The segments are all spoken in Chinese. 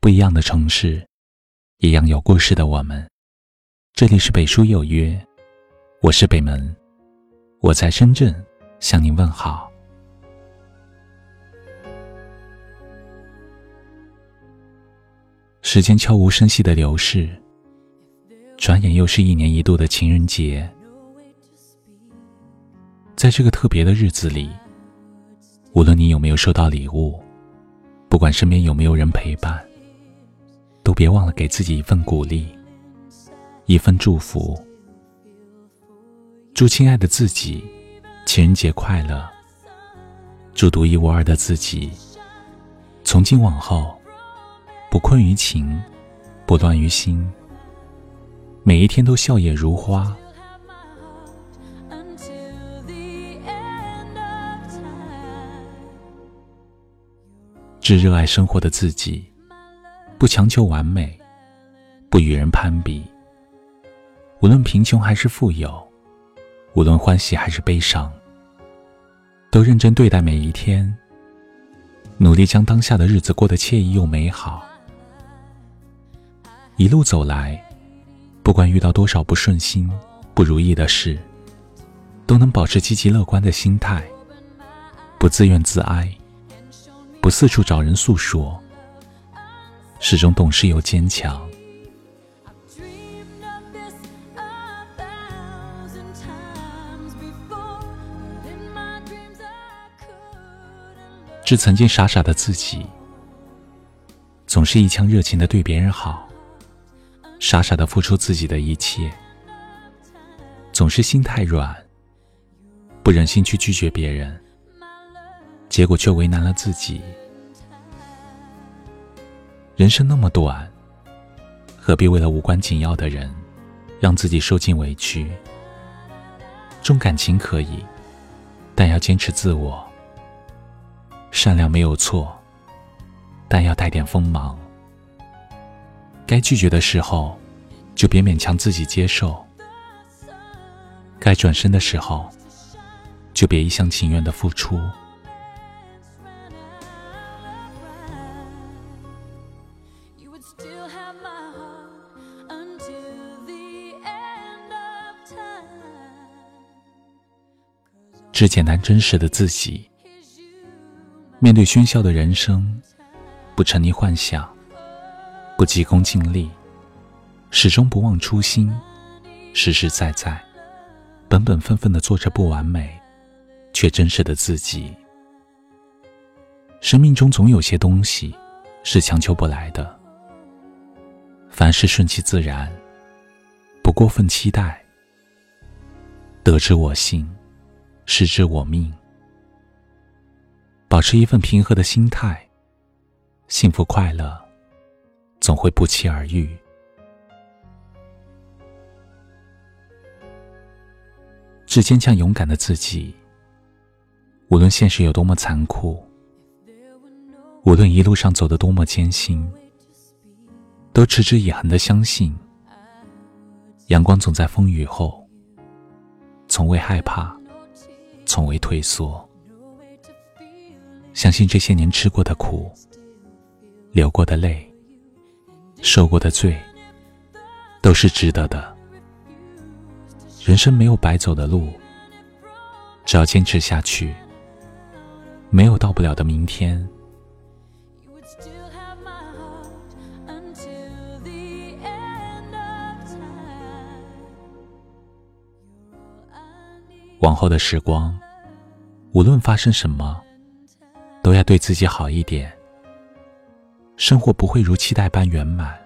不一样的城市，一样有故事的我们。这里是北书有约，我是北门，我在深圳向您问好。时间悄无声息的流逝，转眼又是一年一度的情人节。在这个特别的日子里，无论你有没有收到礼物，不管身边有没有人陪伴，都别忘了给自己一份鼓励，一份祝福。祝亲爱的自己情人节快乐，祝独一无二的自己从今往后不困于情，不乱于心，每一天都笑靥如花。致热爱生活的自己，不强求完美，不与人攀比。无论贫穷还是富有，无论欢喜还是悲伤，都认真对待每一天，努力将当下的日子过得惬意又美好。一路走来，不管遇到多少不顺心、不如意的事，都能保持积极乐观的心态，不自怨自哀，不四处找人诉说，始终懂事又坚强。是曾经傻傻的自己，总是一腔热情地对别人好，傻傻地付出自己的一切，总是心太软，不忍心去拒绝别人，结果却为难了自己。人生那么短，何必为了无关紧要的人让自己受尽委屈。重感情可以，但要坚持自我。善良没有错，但要带点锋芒。该拒绝的时候，就别勉强自己接受；该转身的时候，就别一厢情愿的付出。致简单真实的自己。面对喧嚣的人生，不沉溺幻想，不急功近利，始终不忘初心，实实在在，本本分分地做着不完美却真实的自己。生命中总有些东西是强求不来的，凡事顺其自然，不过分期待。得之我幸，失之我命。保持一份平和的心态，幸福快乐总会不期而遇。致坚强勇敢的自己，无论现实有多么残酷，无论一路上走得多么艰辛，都持之以恒地相信，阳光总在风雨后，从未害怕，从未退缩。相信这些年吃过的苦，流过的泪，受过的罪，都是值得的。人生没有白走的路，只要坚持下去，没有到不了的明天。往后的时光，无论发生什么，都要对自己好一点。生活不会如期待般圆满，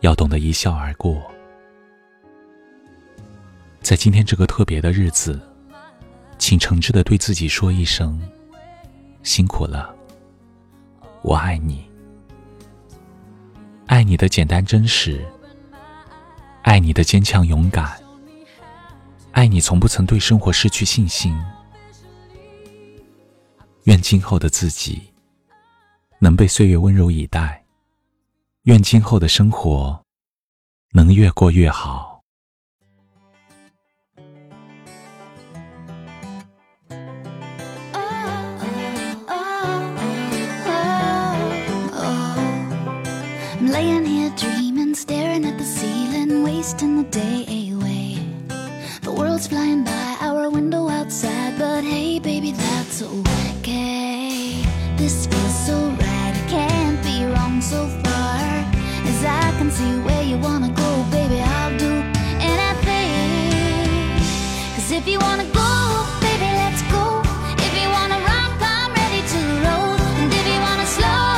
要懂得一笑而过。在今天这个特别的日子，请诚挚地对自己说一声，辛苦了，我爱你。爱你的简单真实，爱你的坚强勇敢，爱你从不曾对生活失去信心。愿今后的自己能被岁月温柔以待，愿今后的生活能越过越好。Laying here dreaming, staring at the ceiling, wasting the day away. The world's flying by, our window outside, but hey baby, that's okay. This feels so right, it can't be wrong so far. As I can see where you wanna go, baby, I'll do anything. Cause if you wanna go, baby, let's go. If you wanna rock, I'm ready to roll. And if you wanna slow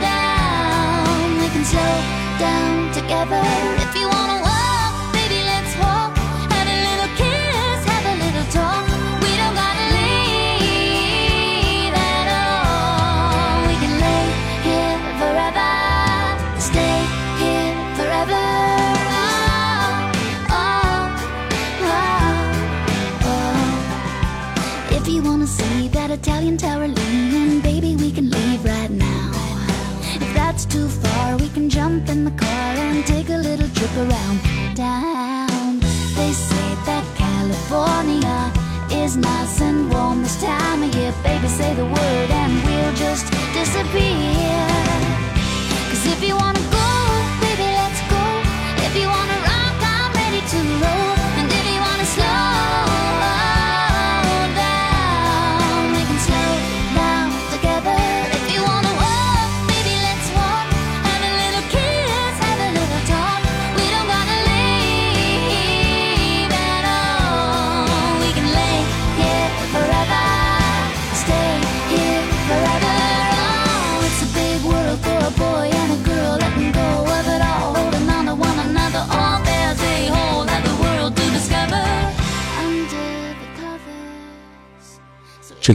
down, we can slow down together. If you wanna walk, baby, let's walk. Have a little kiss, have a little talk. We don't gotta leave at all. We can lay here forever, stay here forever. If you wanna see that Italian tower leaning, baby, we can leave right now. If that's too far, we can jump in the car and take a little trip around town. They say that California is nice and warm this time of year. Baby, say the word and we'll just disappear. Cause if you wanna go, baby, let's go. If you wanna rock, I'm ready to roll. And if you wanna slow这